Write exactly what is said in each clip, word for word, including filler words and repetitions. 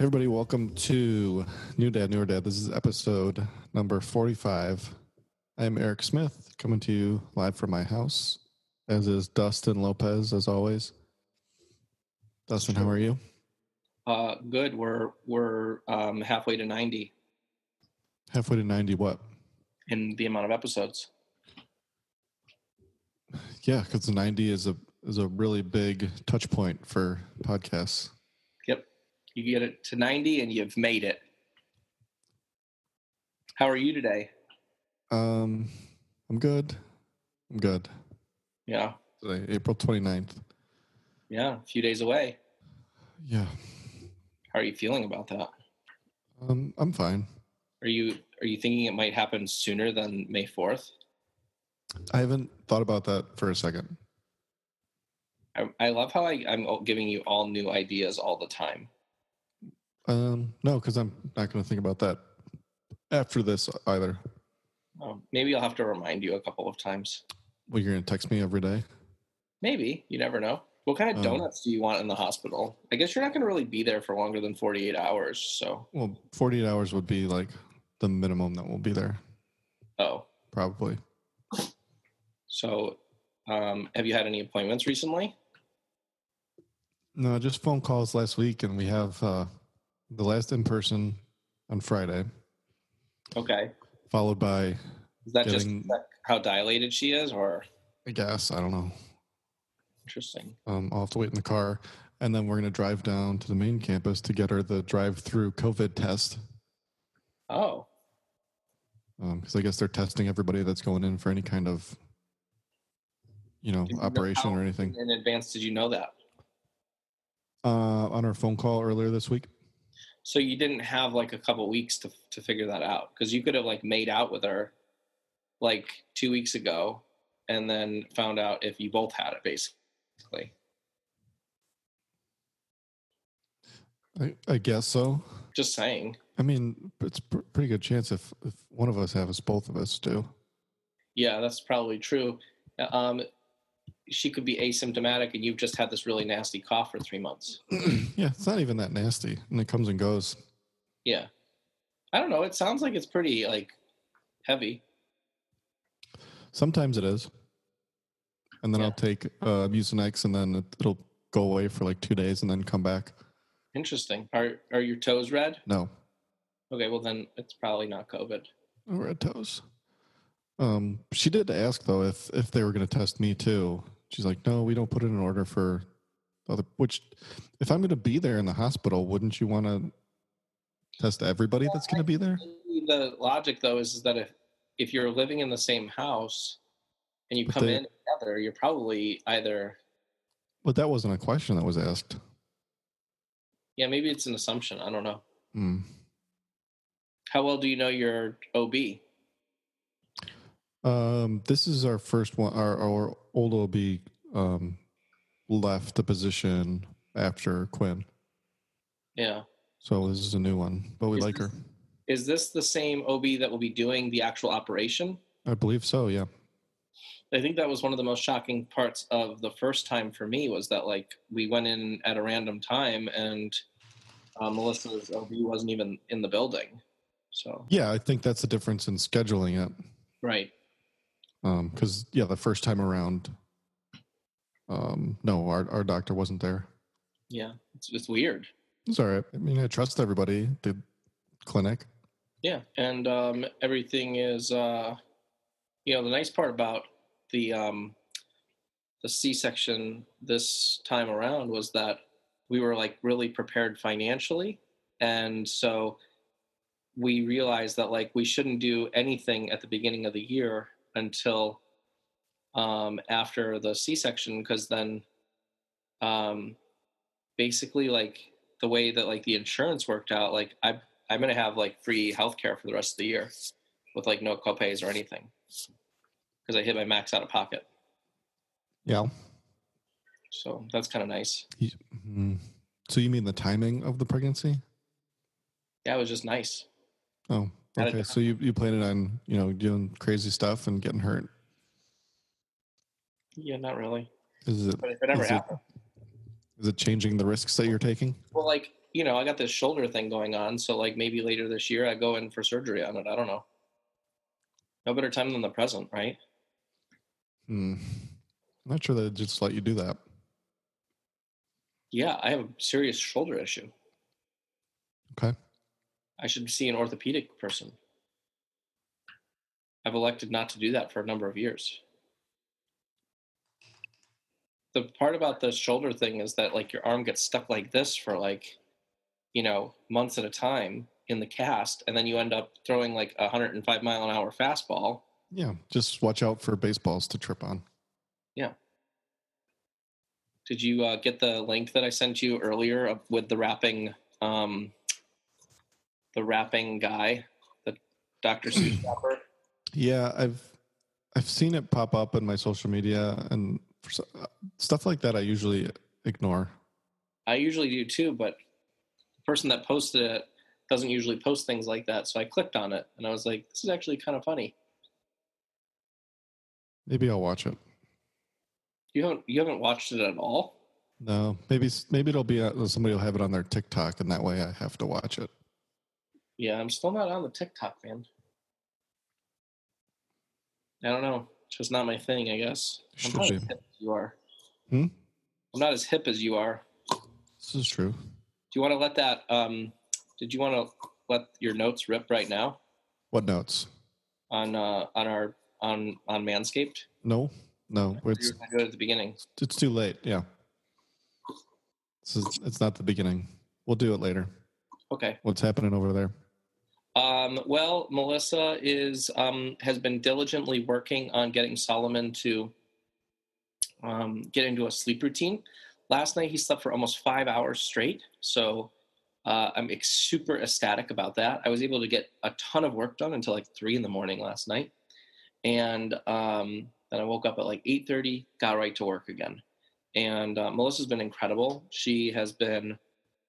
Everybody, welcome to New Dad, Newer Dad. This is episode number forty-five. I am Eric Smith, coming to you live from my house, as is Dustin Lopez, as always. Dustin, how are you? Uh, good. We're we're um, halfway to ninety. Halfway to ninety what? In the amount of episodes. Yeah, because ninety is a is a really big touch point for podcasts. You get it to ninety and you've made it. How are you today? Um, I'm good. I'm good. Yeah. Today, April twenty-ninth. Yeah, a few days away. Yeah. How are you feeling about that? Um, I'm fine. Are you Are you thinking it might happen sooner than May fourth? I haven't thought about that for a second. I, I love how I, I'm giving you all new ideas all the time. Um, no, because I'm not going to think about that after this either. Oh, maybe I'll have to remind you a couple of times. Well, you're going to text me every day? Maybe. You never know. What kind of donuts um, do you want in the hospital? I guess you're not going to really be there for longer than forty-eight hours, so. Well, forty-eight hours would be like the minimum that we'll be there. Oh. Probably. So, um, have you had any appointments recently? No, just phone calls last week, and we have... Uh, The last in person on Friday. Okay. Followed by. Is that getting, just like how dilated she is, or? I guess I don't know. Interesting. Um, I'll have to wait in the car, and then we're going to drive down to the main campus to get her the drive-through COVID test. Oh. Because um, I guess they're testing everybody that's going in for any kind of, you know, did operation you know or anything. In advance, did you know that? Uh, on our phone call earlier this week. So you didn't have like a couple weeks to to figure that out, because you could have like made out with her like two weeks ago and then found out if you both had it, basically. I, I guess so. Just saying. I mean, it's a pr- pretty good chance if, if one of us has, both of us do. Yeah, that's probably true. Um, she could be asymptomatic and you've just had this really nasty cough for three months. Yeah. It's not even that nasty, and it comes and goes. Yeah. I don't know. It sounds like it's pretty like heavy. Sometimes it is. And then yeah. I'll take uh Mucinex, and then it'll go away for like two days and then come back. Interesting. Are, are your toes red? No. Okay. Well then it's probably not COVID. Red toes. Um, she did ask though, if, if they were going to test me too. She's like, no, we don't put in an order for other, which if I'm going to be there in the hospital, wouldn't you want to test everybody that's going to be there? The logic, though, is, is that if, if you're living in the same house and you but come they, in together, you're probably either. But that wasn't a question that was asked. Yeah, maybe it's an assumption. I don't know. Mm. How well do you know your O B? Um, this is our first one. Our, our old O B um, left the position after Quinn. Yeah. So this is a new one, but we is like this, her. Is this the same O B that will be doing the actual operation? I believe so, yeah. I think that was one of the most shocking parts of the first time for me, was that like we went in at a random time and uh, Melissa's O B wasn't even in the building. So yeah, I think that's the difference in scheduling it. Right. Um, cause yeah, the first time around, um, no, our, our doctor wasn't there. Yeah. It's, it's weird. It's all right. I mean, I trust everybody, the clinic. Yeah. And, um, everything is, uh, you know, the nice part about the, um, the C-section this time around was that we were like really prepared financially. And so we realized that like, we shouldn't do anything at the beginning of the year until um, after the C-section, because then um, basically like the way that like the insurance worked out, like I'm, I'm going to have like free healthcare for the rest of the year with like no copays or anything, because I hit my max out of pocket. Yeah. So that's kind of nice. You, so you mean the timing of the pregnancy? Yeah, it was just nice. Oh. Okay, so you, you planned it on, you know, doing crazy stuff and getting hurt? Yeah, not really. Is it, but if it ever is, it, is it changing the risks that you're taking? Well, like, you know, I got this shoulder thing going on. So like maybe later this year I go in for surgery on it. I don't know. No better time than the present, right? Hmm. I'm not sure that it just let you do that. Yeah, I have a serious shoulder issue. Okay. I should see an orthopedic person. I've elected not to do that for a number of years. The part about the shoulder thing is that like your arm gets stuck like this for like, you know, months at a time in the cast. And then you end up throwing like a one hundred five mile an hour fastball. Yeah. Just watch out for baseballs to trip on. Yeah. Did you uh, get the link that I sent you earlier with the rapping, um, the rapping guy, the Doctor Seuss rapper? Yeah. I've, I've seen it pop up in my social media and for stuff like that I usually ignore. I usually do too, but the person that posted it doesn't usually post things like that, so I clicked on it and I was like, this is actually kind of funny. Maybe I'll watch it. You haven't you haven't watched it at all? No, maybe maybe it'll be a, somebody will have it on their TikTok and that way I have to watch it. Yeah, I'm still not on the TikTok, man. I don't know. It's just not my thing, I guess. I'm not as hip as you are. Hmm? I'm not as hip as you are. This is true. Do you want to let that, um, did you want to let your notes rip right now? What notes? On uh, on our, on, on Manscaped? No, no. It's going to go to the beginning. It's too late, yeah. This is, it's not the beginning. We'll do it later. Okay. What's happening over there? Um, well, Melissa is um, has been diligently working on getting Solomon to um, get into a sleep routine. Last night he slept for almost five hours straight, so uh, I'm ex- super ecstatic about that. I was able to get a ton of work done until like three in the morning last night, and um, then I woke up at like eight thirty, got right to work again. And uh, Melissa's been incredible. She has been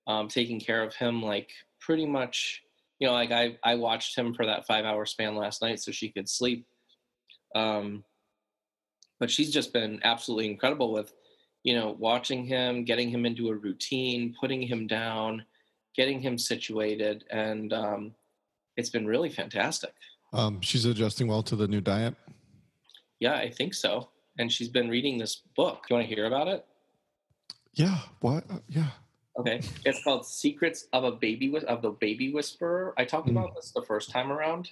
um, taking care of him like pretty much. You know, like I, I watched him for that five hour span last night so she could sleep. Um, but she's just been absolutely incredible with, you know, watching him, getting him into a routine, putting him down, getting him situated. And um, it's been really fantastic. Um, she's adjusting well to the new diet. Yeah, I think so. And she's been reading this book. Do you want to hear about it? Yeah. What? Uh, yeah. Okay, it's called Secrets of a Baby of the Baby Whisperer. I talked about this the first time around,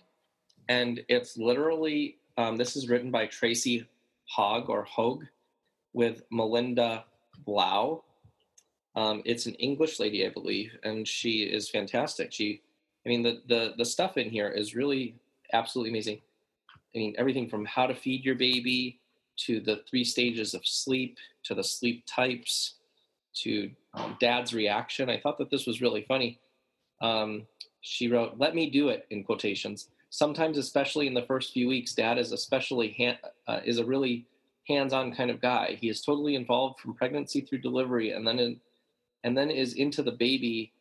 and it's literally um, this is written by Tracy Hogg or Hogue with Melinda Blau. Um, it's an English lady, I believe, and she is fantastic. She, I mean, the the the stuff in here is really absolutely amazing. I mean, everything from how to feed your baby to the three stages of sleep to the sleep types. To um, dad's reaction. I thought that this was really funny. Um, she wrote, "Let me do it," in quotations. Sometimes, especially in the first few weeks, dad is especially hand, uh, is a really hands-on kind of guy. He is totally involved from pregnancy through delivery, and then in, and then is into the baby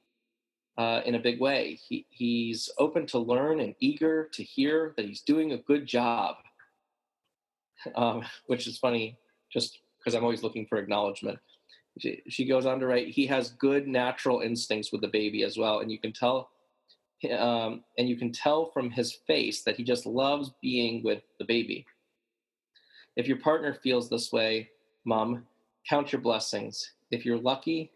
uh, in a big way. He he's open to learn and eager to hear that he's doing a good job, um, which is funny, just because I'm always looking for acknowledgement. She goes on to write, he has good natural instincts with the baby as well. And you can tell, um, and you can tell from his face that he just loves being with the baby. If your partner feels this way, mom, count your blessings. If you're lucky,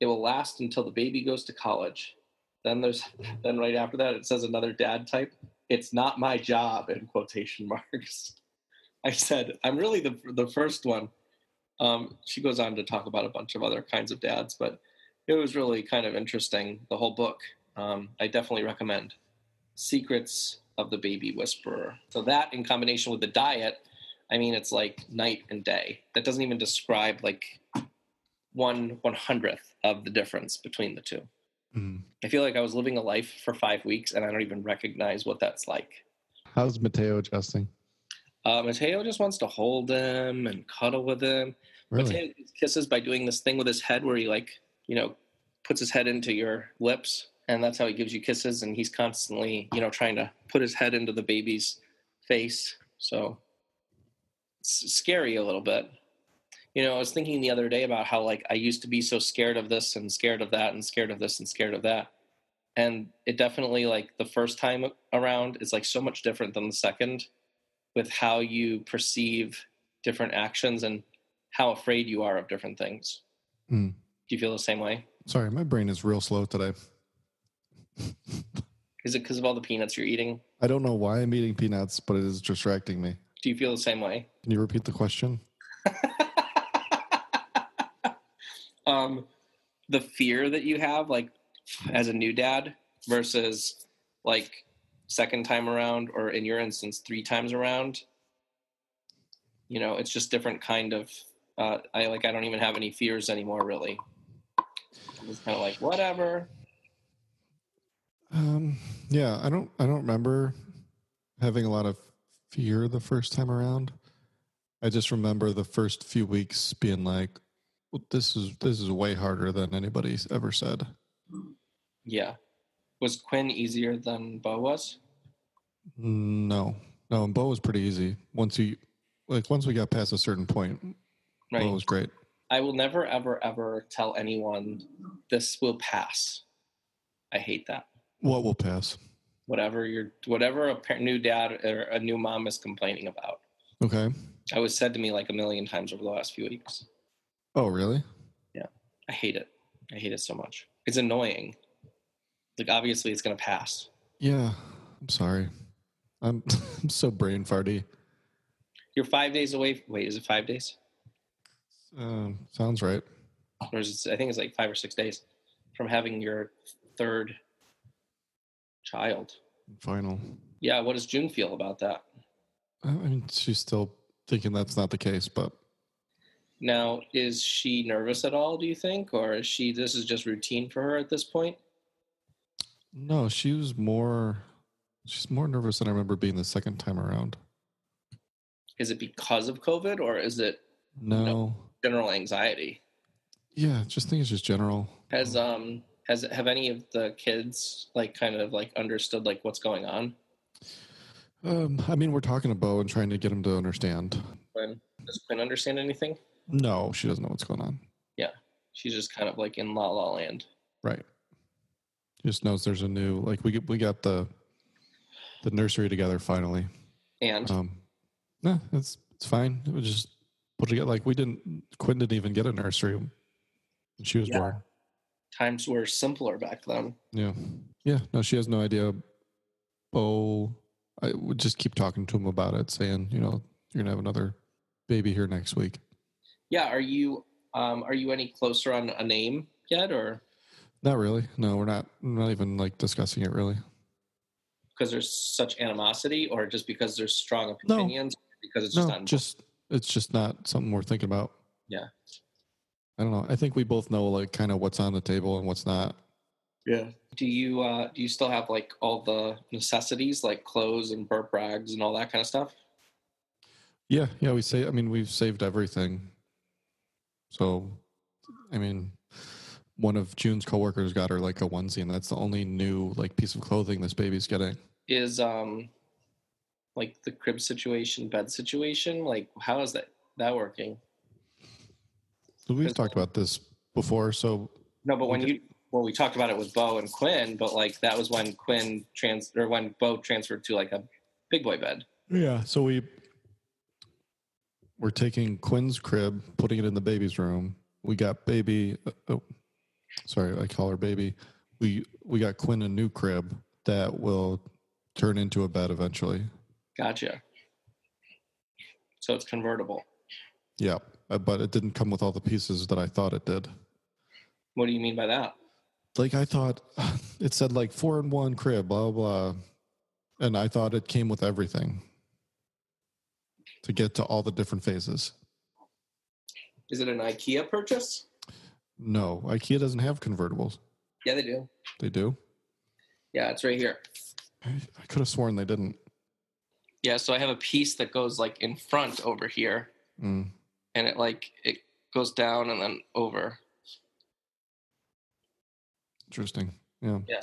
it will last until the baby goes to college. Then there's, then right after that, it says another dad type. It's not my job, in quotation marks. I said, I'm really the the first one. Um, she goes on to talk about a bunch of other kinds of dads, but it was really kind of interesting, the whole book. Um, I definitely recommend Secrets of the Baby Whisperer. So that in combination with the diet, I mean, it's like night and day. That doesn't even describe like one one hundredth of the difference between the two. Mm-hmm. I feel like I was living a life for five weeks and I don't even recognize what that's like. How's Mateo adjusting? Uh, Mateo just wants to hold him and cuddle with him. Really? Mateo kisses by doing this thing with his head where he, like, you know, puts his head into your lips, and that's how he gives you kisses, and he's constantly, you know, trying to put his head into the baby's face. So it's scary a little bit. you know, I was thinking the other day about how, like, I used to be so scared of this and scared of that and scared of this and scared of that. And it definitely, like, the first time around is, like, so much different than the second with how you perceive different actions and how afraid you are of different things. Mm. Do you feel the same way? Sorry, my brain is real slow today. Is it because of all the peanuts you're eating? I don't know why I'm eating peanuts, but it is distracting me. Do you feel the same way? Can you repeat the question? um, the fear that you have, like, as a new dad versus, like, second time around, or in your instance, three times around, you know, it's just different kind of, uh, I like, I don't even have any fears anymore, really. It's kind of like, whatever. Um, yeah, I don't, I don't remember having a lot of fear the first time around. I just remember the first few weeks being like, well, this is, this is way harder than anybody's ever said. Yeah. Was Quinn easier than Bo was? No. No, Bo was pretty easy. Once you, like, once we got past a certain point, right. Bo was great. I will never, ever, ever tell anyone, this will pass. I hate that. What will pass? Whatever you're, whatever a new dad or a new mom is complaining about. Okay. It was said to me like a million times over the last few weeks. Oh, really? Yeah. I hate it. I hate it so much. It's annoying. Like, obviously it's going to pass. Yeah. I'm sorry. I'm, I'm so brain farty. You're five days away. From, wait, is it five days? Um, sounds right. Or is it, I think it's like five or six days from having your third child. Final. Yeah. What does June feel about that? I mean, she's still thinking that's not the case, but. Now, is she nervous at all, do you think? Or is she, this is just routine for her at this point? No, she was more, she's more nervous than I remember being the second time around. Is it because of COVID or is it no you know, general anxiety? Yeah, I just think it's just general. Has, um, has, have any of the kids like kind of like understood like what's going on? Um, I mean, we're talking to Bo and trying to get him to understand. When, does Quinn understand anything? No, she doesn't know what's going on. Yeah. She's just kind of like in la la land. Right. She just knows there's a new, like we we got the the nursery together finally. And? Um, no, it's it's fine. It was just put together. Like we didn't, Quinn didn't even get a nursery when she was yeah. born. Times were simpler back then. Yeah. Yeah. No, she has no idea. Oh, I would just keep talking to him about it, saying, you know, you're going to have another baby here next week. Yeah. Are you, um, are you any closer on a name yet or? Not really. No, we're not, not even like discussing it really. Because there's such animosity or just because there's strong opinions? No. Because it's just no, not. Just, it's just not something we're thinking about. Yeah. I don't know. I think we both know like kind of what's on the table and what's not. Yeah. Do you, uh, do you still have like all the necessities like clothes and burp rags and all that kind of stuff? Yeah, yeah, we say. I mean, we've saved everything. So, I mean, one of June's coworkers got her like a onesie, and that's the only new like piece of clothing this baby's getting. Is um, like the crib situation, bed situation, like how is that that working? So we've talked about this before, so no. But when you well, we talked about it with Bo and Quinn, but like that was when Quinn trans or when Bo transferred to like a big boy bed. Yeah, so we. We're taking Quinn's crib, putting it in the baby's room. We got baby. Oh, sorry, I call her baby. We we got Quinn a new crib that will turn into a bed eventually. Gotcha. So it's convertible. Yeah, but it didn't come with all the pieces that I thought it did. What do you mean by that? Like I thought it said like four in one crib, blah, blah. And I thought it came with everything. To get to all the different phases. Is it an IKEA purchase? No, IKEA doesn't have convertibles. Yeah, they do. They do? Yeah, it's right here. I, I could have sworn they didn't. Yeah, so I have a piece that goes like in front over here. Mm. And it like, it goes down and then over. Interesting. Yeah. Yeah.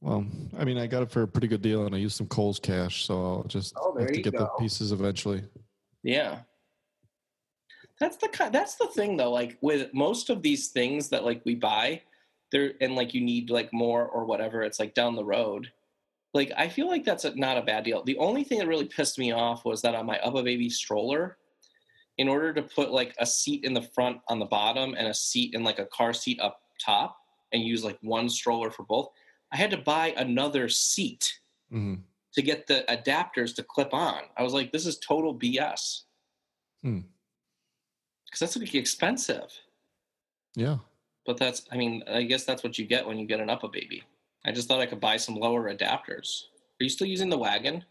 Well, I mean, I got it for a pretty good deal, and I used some Kohl's cash, so I'll just oh, have to get go. the pieces eventually. Yeah. That's the that's the thing though. Like with most of these things that like we buy, there and like you need like more or whatever. It's like down the road. Like I feel like that's a, not a bad deal. The only thing that really pissed me off was that on my Up A Baby stroller, in order to put like a seat in the front on the bottom and a seat in like a car seat up top, and use like one stroller for both, I had to buy another seat mm-hmm. to get the adapters to clip on. I was like, this is total B S. Hmm. Because that's going to be expensive. Yeah. But that's, I mean, I guess that's what you get when you get an Up A Baby. I just thought I could buy some lower adapters. Are you still using the wagon?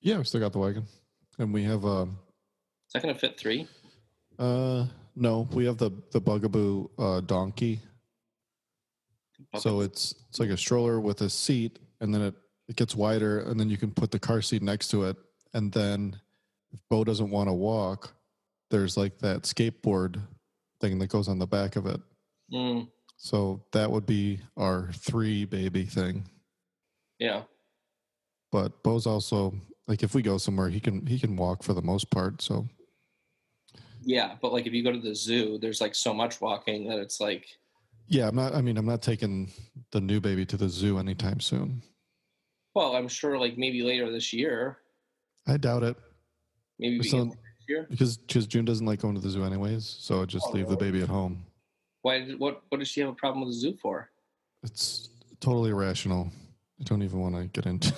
Yeah, we still got the wagon. And we have... Um, is that going to fit three? Uh, no, we have the, the Bugaboo uh, donkey. Okay. So it's it's like a stroller with a seat, and then it, it gets wider, and then you can put the car seat next to it. And then if Bo doesn't want to walk, there's like that skateboard thing that goes on the back of it. Mm. So that would be our three baby thing. Yeah. But Bo's also like, if we go somewhere, he can, he can walk for the most part. So. Yeah. But like, if you go to the zoo, there's like so much walking that it's like, yeah, I'm not, I mean, I'm not taking the new baby to the zoo anytime soon. Well, I'm sure like maybe later this year. I doubt it. Maybe so, next year? because because June doesn't like going to the zoo anyways, so just oh, leave no. the baby at home. Why? Did, what? What does she have a problem with the zoo for? It's totally irrational. I don't even want to get into.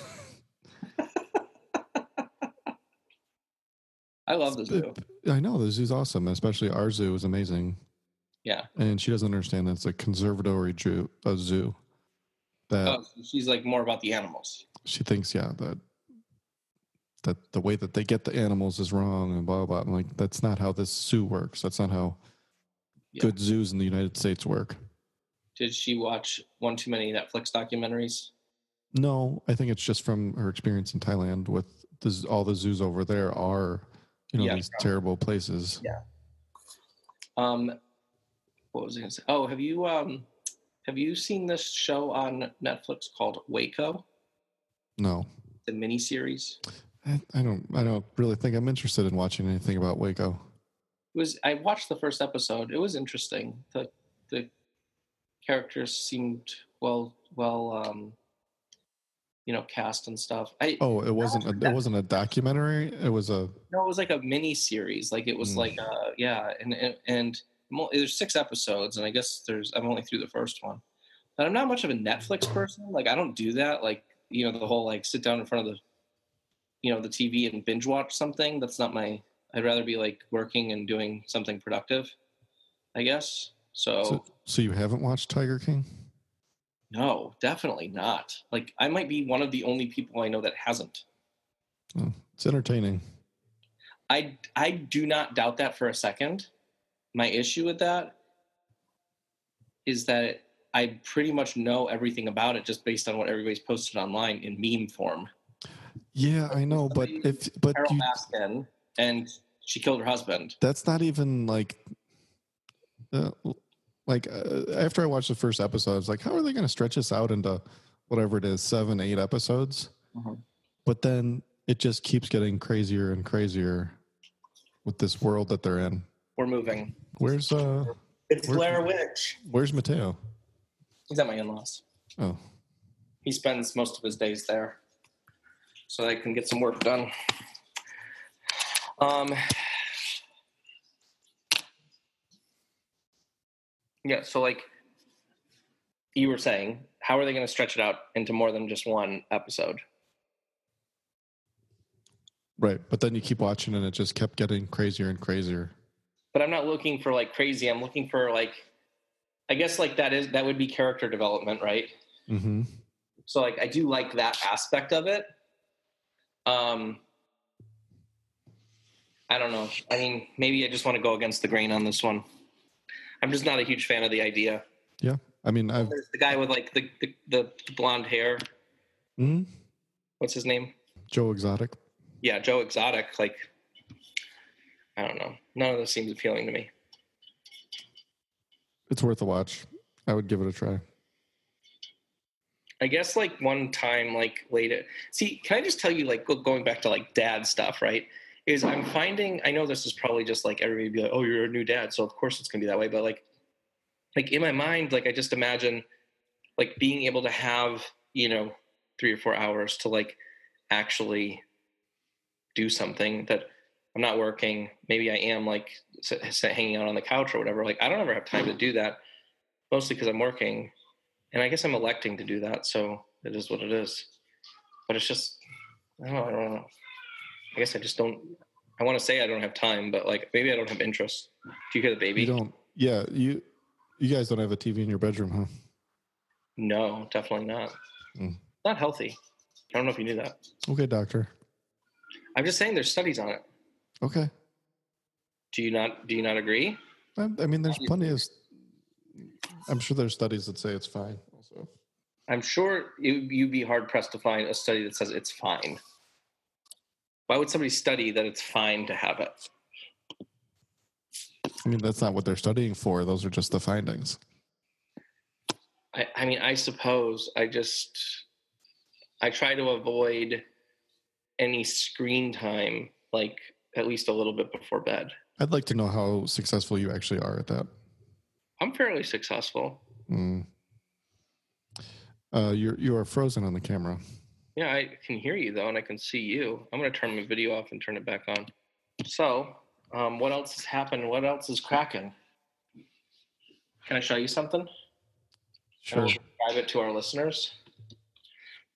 I love the zoo. It, I know the zoo's awesome, especially our zoo is amazing. Yeah, and she doesn't understand that it's a conservatory zoo. A zoo. That oh, so she's like more about the animals. She thinks, yeah, that. that the way that they get the animals is wrong and blah, blah, blah. I'm like, that's not how this zoo works. That's not how yeah. good zoos in the United States work. Did she watch one too many Netflix documentaries? No, I think it's just from her experience in Thailand with this, all the zoos over there are, you know, yeah, these probably. terrible places. Yeah. Um, what was I going to say? Oh, have you, um, have you seen this show on Netflix called Waco? No. The miniseries? I don't. I don't really think I'm interested in watching anything about Waco. It was I watched the first episode. It was interesting. The the characters seemed well, well, um, you know, cast and stuff. I oh, it wasn't. A, it wasn't a documentary. It was a no. It was like a mini series. Like it was mm. like uh yeah. And, and and there's six episodes, and I guess there's I'm only through the first one. But I'm not much of a Netflix person. Like I don't do that. Like you know the whole like sit down in front of the. you know, the T V and binge watch something. That's not my, I'd rather be like working and doing something productive, I guess. So, so, so you haven't watched Tiger King? No, definitely not. Like I might be one of the only people I know that hasn't. Oh, it's entertaining. I, I do not doubt that for a second. My issue with that is that I pretty much know everything about it just based on what everybody's posted online in meme form. Yeah, I know, but if but Carol you, Baskin, and she killed her husband. That's not even like, uh, like uh, after I watched the first episode, I was like, how are they going to stretch this out into whatever it is, seven, eight episodes? Mm-hmm. But then it just keeps getting crazier and crazier with this world that they're in. We're moving. Where's uh? It's where's, Blair Witch. Where's Mateo? He's at my in-laws. Oh, he spends most of his days there. So I can get some work done. Um, yeah, so like you were saying, how are they going to stretch it out into more than just one episode? Right, but then you keep watching and it just kept getting crazier and crazier. But I'm not looking for like crazy. I'm looking for like, I guess like that is, that would be character development, right? Mm-hmm. So like I do like that aspect of it. Um, I don't know. I mean, maybe I just want to go against the grain on this one. I'm just not a huge fan of the idea. Yeah. I mean, I've... There's the guy with like the, the, the blonde hair. Mm-hmm. What's his name? Joe Exotic. Yeah. Joe Exotic. Like, I don't know. None of this seems appealing to me. It's worth a watch. I would give it a try. I guess like one time, like later. See, can I just tell you, like going back to like dad stuff, right? is I'm finding, I know this is probably just like everybody be like, oh, you're a new dad, so of course it's going to be that way. But like, like in my mind, like I just imagine like being able to have, you know, three or four hours to like actually do something that I'm not working. Maybe I am like hanging out on the couch or whatever. Like I don't ever have time to do that, mostly because I'm working. And I guess I'm electing to do that. So it is what it is. But it's just, I don't know. I don't know. I guess I just don't, I want to say I don't have time, but like maybe I don't have interest. Do you hear the baby? You don't. Yeah. You, you guys don't have a T V in your bedroom, huh? No, definitely not. Mm. Not healthy. I don't know if you knew that. Okay, doctor. I'm just saying there's studies on it. Okay. Do you not, do you not agree? I, I mean, there's plenty of, I'm sure there's studies that say it's fine. Also, I'm sure it, you'd be hard pressed to find a study that says it's fine. Why would somebody study that it's fine to have it? I mean, that's not what they're studying for. Those are just the findings. I, I mean, I suppose I just, I try to avoid any screen time, like at least a little bit before bed. I'd like to know how successful you actually are at that. I'm fairly successful. Mm. Uh, you're, you are frozen on the camera. Yeah, I can hear you, though, and I can see you. I'm going to turn my video off and turn it back on. So, um, what else has happened? What else is cracking? Can I show you something? Sure. I'll describe it to our listeners.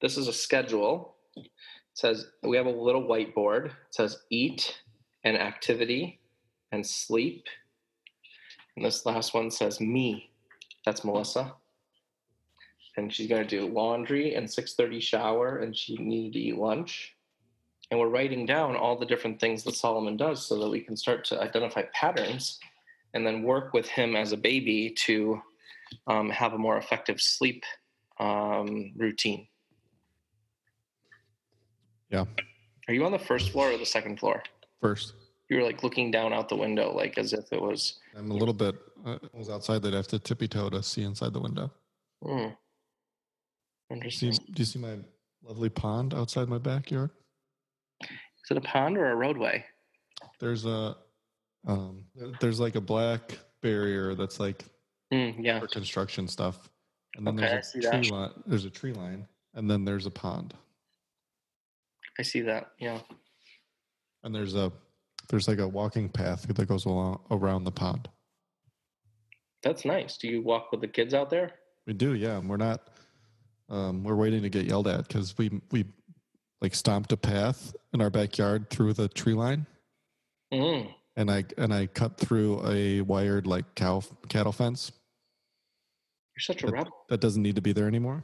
This is a schedule. It says we have a little whiteboard. It says eat and activity and sleep. And this last one says me. That's Melissa. And she's going to do laundry and six thirty shower, and she needed to eat lunch. And we're writing down all the different things that Solomon does so that we can start to identify patterns and then work with him as a baby to um, have a more effective sleep um, routine. Yeah. Are you on the first floor or the second floor? First. You were like looking down out the window, like as if it was. I'm a little bit. I was outside. They'd have to tippy toe to see inside the window. Mm. Interesting. Do you, do you see my lovely pond outside my backyard? Is it a pond or a roadway? There's a. Um, there's like a black barrier that's like. Mm, yeah. For construction stuff, and then okay, there's a I see tree that. line. There's a tree line, and then there's a pond. I see that. Yeah. And there's a. There's like a walking path that goes along around the pond. That's nice. Do you walk with the kids out there? We do, yeah. We're not. Um, we're waiting to get yelled at because we we like stomped a path in our backyard through the tree line, mm. and I and I cut through a wired like cow cattle fence. You're such a that, rebel. That doesn't need to be there anymore,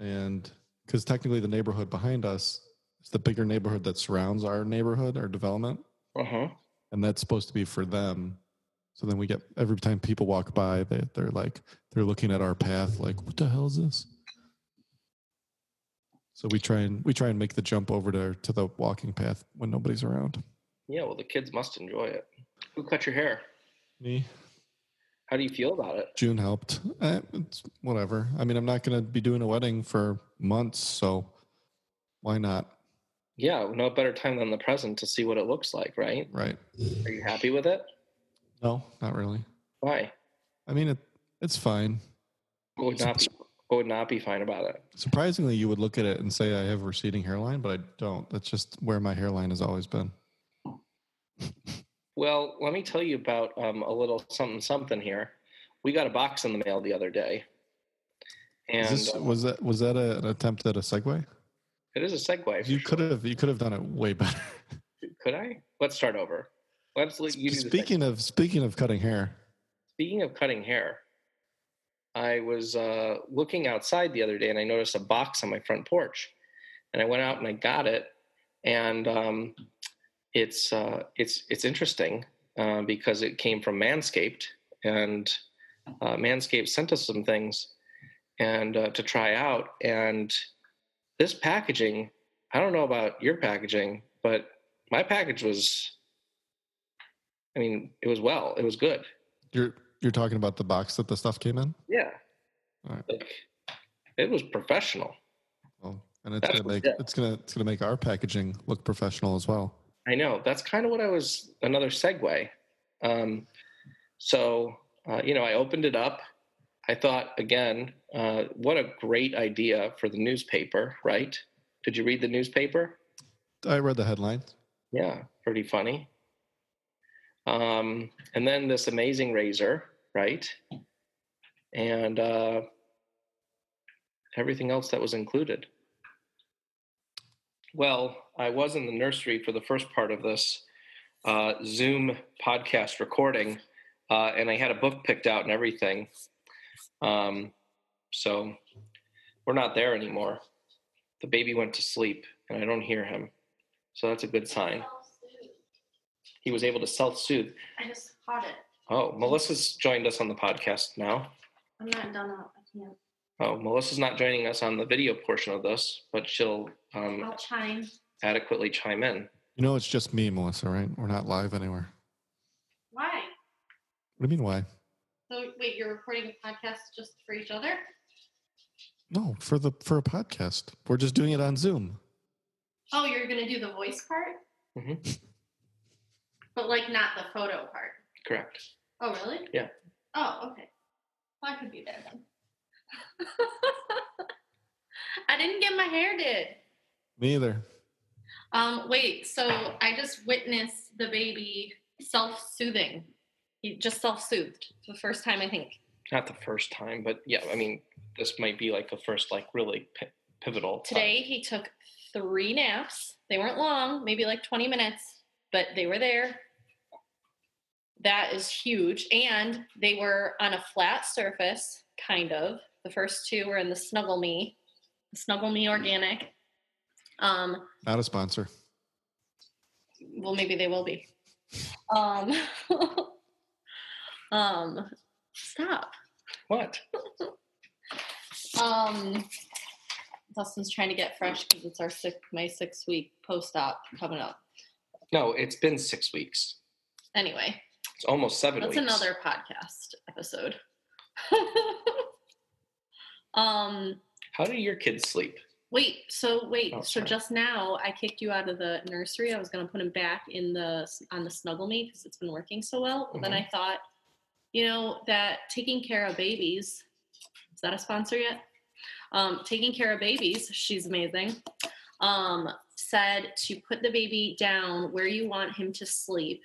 and because technically the neighborhood behind us. It's the bigger neighborhood that surrounds our neighborhood, our development. Uh-huh. And that's supposed to be for them. So then we get, every time people walk by, they, they're like, they're looking at our path like, what the hell is this? So we try and we try and make the jump over to, to the walking path when nobody's around. Yeah, well, the kids must enjoy it. Who cut your hair? Me. How do you feel about it? June helped. Eh, it's whatever. I mean, I'm not going to be doing a wedding for months, so why not? Yeah, no better time than the present to see what it looks like, right? Right. Are you happy with it? No, not really. Why? I mean, it, it's fine. What would not be, what would not be fine about it? Surprisingly, you would look at it and say, I have a receding hairline, but I don't. That's just where my hairline has always been. Well, let me tell you about um, a little something, something here. We got a box in the mail the other day. And Is this, um, was that was that a, an attempt at a segue? It is a segue. You sure. could have you could have done it way better. Could I? Let's start over. Let's let you do speaking the of speaking of cutting hair. Speaking of cutting hair, I was uh, looking outside the other day and I noticed a box on my front porch, and I went out and I got it, and um, it's uh, it's it's interesting uh, because it came from Manscaped, and uh, Manscaped sent us some things and uh, to try out and. This packaging, I don't know about your packaging, but my package was, I mean, it was well, it was good. You're you're talking about the box that the stuff came in? Yeah. All right. Like, it was professional. Oh, and it's That's gonna make it. it's gonna it's gonna make our packaging look professional as well. I know. That's kind of what I was, another segue. Um, so, uh, you know, I opened it up. I thought, again, uh, what a great idea for the newspaper, right? Did you read the newspaper? I read the headlines. Yeah, pretty funny. Um, and then this amazing razor, right? And uh, everything else that was included. Well, I was in the nursery for the first part of this uh, Zoom podcast recording, uh, and I had a book picked out and everything. Um, so we're not there anymore. The baby went to sleep and I don't hear him. So that's a good sign. He was able to self-soothe. I just caught it. Oh, Melissa's joined us on the podcast now. I'm not done. I can't. Oh, Melissa's not joining us on the video portion of this, but she'll, um, I'll chime. adequately chime in. You know, it's just me, Melissa, right? We're not live anywhere. Why? What do you mean, why? So wait, you're recording a podcast just for each other? No, for the for a podcast. We're just doing it on Zoom. Oh, you're going to do the voice part? Mm-hmm. But like not the photo part? Correct. Oh, really? Yeah. Oh, okay. Well, I could be there then. I didn't get my hair did. Me either. Um, wait, so I just witnessed the baby self-soothing. He just self-soothed for the first time, I think. Not the first time, but yeah, I mean, this might be like the first, like really p- pivotal time. Today he took three naps. They weren't long, maybe like twenty minutes, but they were there. That is huge. And they were on a flat surface, kind of. The first two were in the Snuggle Me, the Snuggle Me Organic. Um, Not a sponsor. Well, maybe they will be. Um, um, stop. What? um, Dustin's trying to get fresh because it's our six, my six week post-op coming up. No, it's been six weeks. Anyway. It's almost seven that's weeks. That's another podcast episode. um, How do your kids sleep? Wait, so wait, oh, so just now I kicked you out of the nursery. I was going to put him back in the on the Snuggle Me because it's been working so well. Mm-hmm. Then I thought, you know, that Taking Care of Babies, is that a sponsor yet? Um, Taking Care of Babies, she's amazing, um, said to put the baby down where you want him to sleep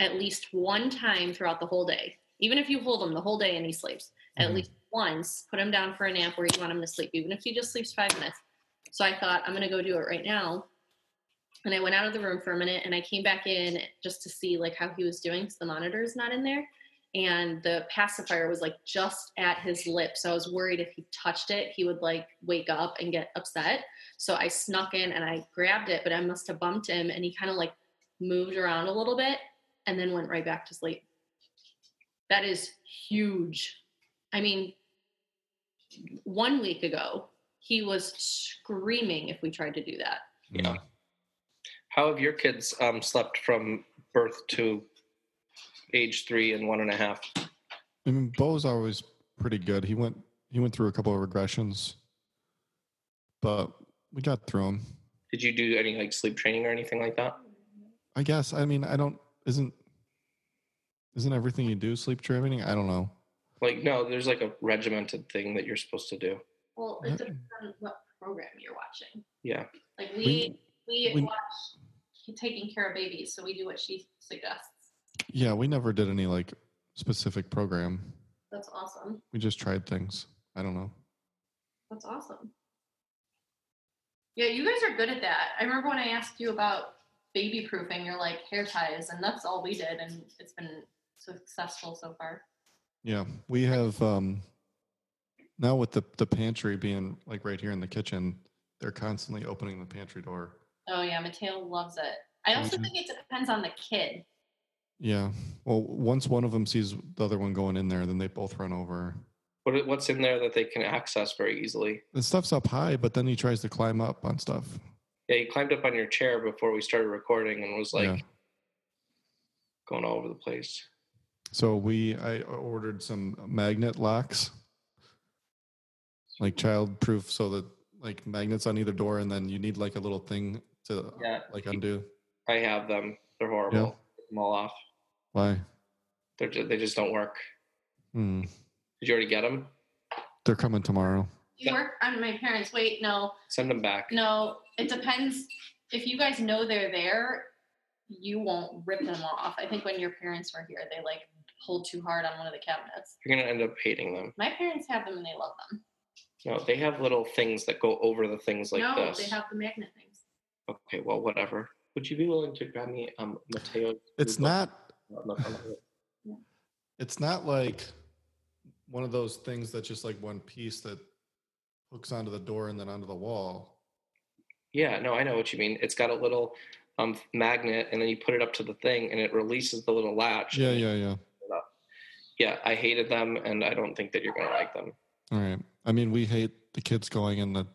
at least one time throughout the whole day. Even if you hold him the whole day and he sleeps, mm-hmm. at least once, put him down for a nap where you want him to sleep, even if he just sleeps five minutes. So I thought, I'm going to go do it right now. And I went out of the room for a minute and I came back in just to see like how he was doing because the monitor is not in there. And the pacifier was like just at his lips. So I was worried if he touched it, he would like wake up and get upset. So I snuck in and I grabbed it, but I must have bumped him. And he kind of like moved around a little bit and then went right back to sleep. That is huge. I mean, one week ago, he was screaming if we tried to do that. Yeah. How have your kids um, slept from birth to age three and one and a half? I mean, Bo's always pretty good. He went he went through a couple of regressions, but we got through them. Did you do any like sleep training or anything like that? I guess. I mean, I don't. Isn't isn't everything you do sleep training? I don't know. Like no, there's like a regimented thing that you're supposed to do. Well, it depends on what program you're watching. Yeah. Like we we, we watch we, Taking Care of Babies, so we do what she suggests. Yeah, we never did any like specific program. That's awesome. We just tried things. I don't know. That's awesome. Yeah, you guys are good at that. I remember when I asked you about baby proofing, you're like hair ties, and that's all we did, and it's been successful so far. Yeah, we have um, now with the, the pantry being like right here in the kitchen, they're constantly opening the pantry door. Oh yeah, Mateo loves it. I also think it depends on the kid. Yeah, well, once one of them sees the other one going in there, then they both run over. What what's in there that they can access very easily? The stuff's up high, but then he tries to climb up on stuff. Yeah, he climbed up on your chair before we started recording and was like yeah. going all over the place. So we, I ordered some magnet locks, like child-proof, so that like magnets on either door, and then you need like a little thing to yeah. like undo. I have them. They're horrible. Yeah. Take them all off. Why? They're just, they just don't work. Mm. Did you already get them? They're coming tomorrow. You work on my parents. Wait, no. Send them back. No, it depends. If you guys know they're there, you won't rip them off. I think when your parents were here, they like pulled too hard on one of the cabinets. You're going to end up hating them. My parents have them and they love them. No, they have little things that go over the things like no, this. No, they have the magnet things. Okay, well, whatever. Would you be willing to grab me, um, Mateo? It's not... It's not like one of those things that's just like one piece that hooks onto the door and then onto the wall. Yeah, no, I know what you mean. It's got a little um, magnet, and then you put it up to the thing, and it releases the little latch. Yeah, yeah, yeah. Yeah, I hated them, and I don't think that you're going to like them. All right. I mean, we hate the kids going in the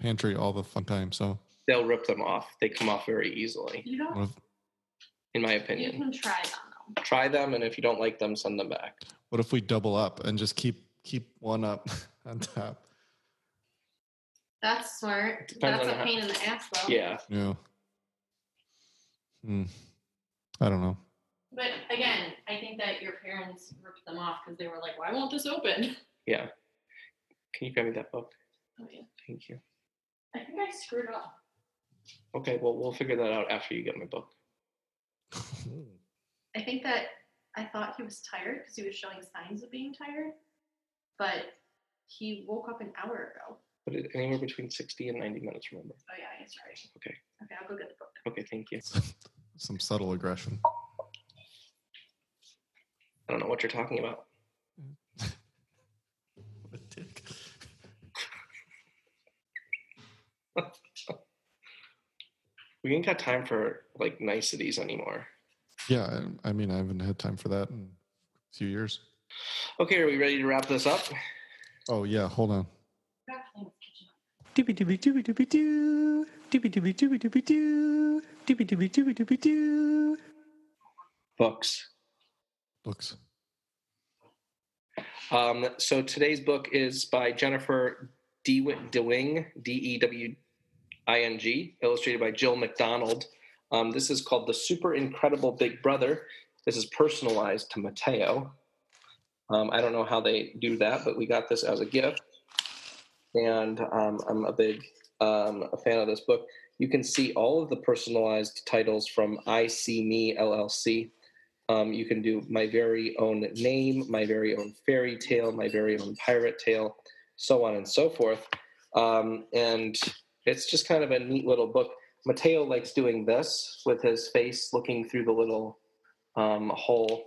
pantry all the fun time, so. They'll rip them off. They come off very easily. You don't? In my opinion. You can try them, though. Try them, and if you don't like them, send them back. What if we double up and just keep keep one up on top? That's smart. Depends That's a pain how... in the ass, though. Yeah. Yeah. Hmm. I don't know. But, again, I think that your parents ripped them off because they were like, why won't this open? Yeah. Can you grab me that book? Oh, yeah. Thank you. I think I screwed up. Okay, well, we'll figure that out after you get my book. I think that I thought he was tired because he was showing signs of being tired, but he woke up an hour ago. But it, anywhere between sixty and ninety minutes, remember? Oh, yeah, that's right. Okay. Okay, I'll go get the book. Okay, thank you. Some subtle aggression. I don't know what you're talking about. What a dick. We ain't got time for like niceties anymore. Yeah, I, I mean, I haven't had time for that in a few years. Okay, are we ready to wrap this up? Oh yeah, hold on. Doobie doobie doobie doobie doo, doobie doobie doobie doobie doo, doobie doobie doobie doobie doo. Books. Books. Um. So today's book is by Jennifer DeWing, D E W I N G, illustrated by Jill McDonald. Um, this is called The Super Incredible Big Brother. This is personalized to Mateo. Um, I don't know how they do that, but we got this as a gift. And um, I'm a big um, a fan of this book. You can see all of the personalized titles from I See Me, L L C. Um, you can do My Very Own Name, My Very Own Fairy Tale, My Very Own Pirate Tale, so on and so forth. Um, and it's just kind of a neat little book. Mateo likes doing this with his face looking through the little um, hole.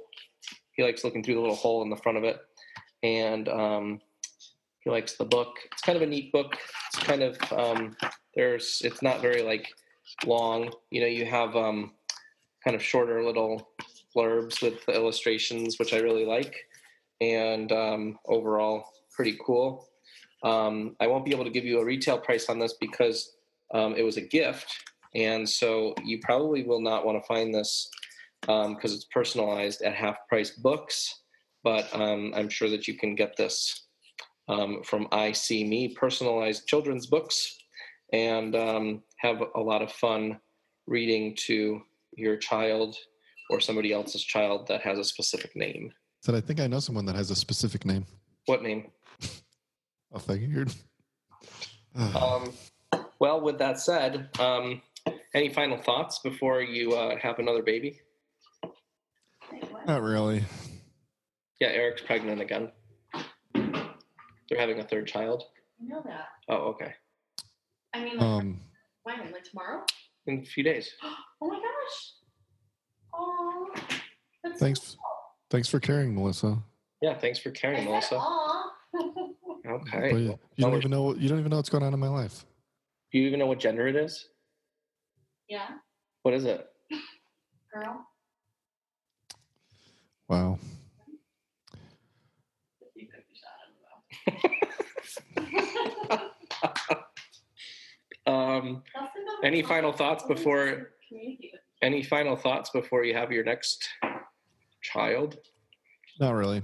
He likes looking through the little hole in the front of it. And um, he likes the book. It's kind of a neat book. It's kind of, um, there's, it's not very like long. You know, you have um, kind of shorter little blurbs with the illustrations, which I really like. And um, overall, pretty cool. Um, I won't be able to give you a retail price on this because um, it was a gift, and so you probably will not want to find this because um, it's personalized at Half Price Books, but um, I'm sure that you can get this um, from I See Me, personalized children's books, and um, have a lot of fun reading to your child or somebody else's child that has a specific name. So I think I know someone that has a specific name. What name? I figured. um, well, with that said, um, any final thoughts before you uh, have another baby? Not really. Yeah, Eric's pregnant again. They're having a third child. I know that. Oh, okay. I mean, like, um, when? Like tomorrow? In a few days. Oh my gosh! Oh, that's thanks. So cool. Thanks for caring, Melissa. Yeah, thanks for caring, I Melissa. Said, okay. Well, you don't even know. You don't even know what's going on in my life. Do you even know what gender it is? Yeah. What is it? Girl. Wow. um. Any final thoughts before? Any final thoughts before you have your next child? Not really.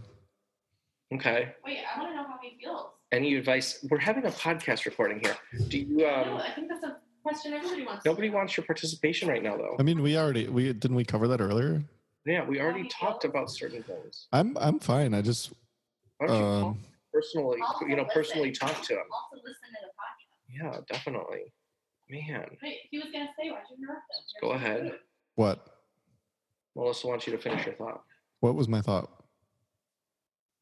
Okay. Wait, I want to know how he feels. Any advice? We're having a podcast recording here. Do you? Um, no, I think that's a question. Everybody wants. Nobody wants your participation right now, though. I mean, we already we didn't we cover that earlier? Yeah, we already yeah, talked know. about certain things. I'm I'm fine. I just Why don't you um, call personally, also you know, listen. personally talk to him. Also listen to the podcast. Yeah, definitely, man. Wait, he was gonna say, why did you interrupt him? Go ahead. What? Melissa wants you to finish your thought. What was my thought?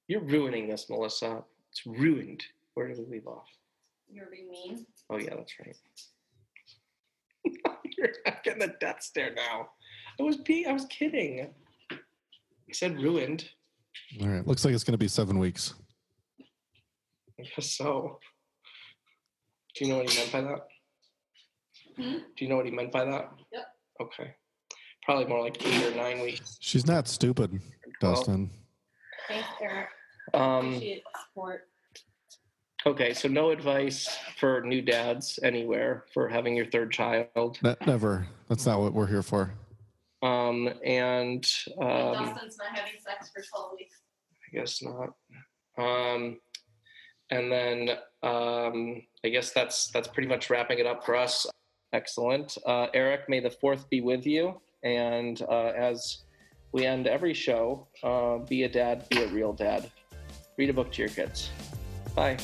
You're ruining this, Melissa. It's ruined. Where did we leave off? You're being mean. Oh, yeah, that's right. You're not getting the death stare now. I was being, I was kidding. I said ruined. All right. Looks like it's going to be seven weeks. I guess so. Do you know what he meant by that? Hmm? Do you know what he meant by that? Yep. Okay. Probably more like eight or nine weeks. She's not stupid, Dustin. Thanks, Eric. Um, Appreciate the support. Okay, so no advice for new dads anywhere for having your third child. Never. That's not what we're here for. Um, and um, and Dustin's not having sex for twelve weeks. I guess not. Um, and then um, I guess that's that's pretty much wrapping it up for us. Excellent. Uh, Eric, may the fourth be with you. And uh, as we end every show, uh, be a dad, be a real dad. Read a book to your kids. Bye.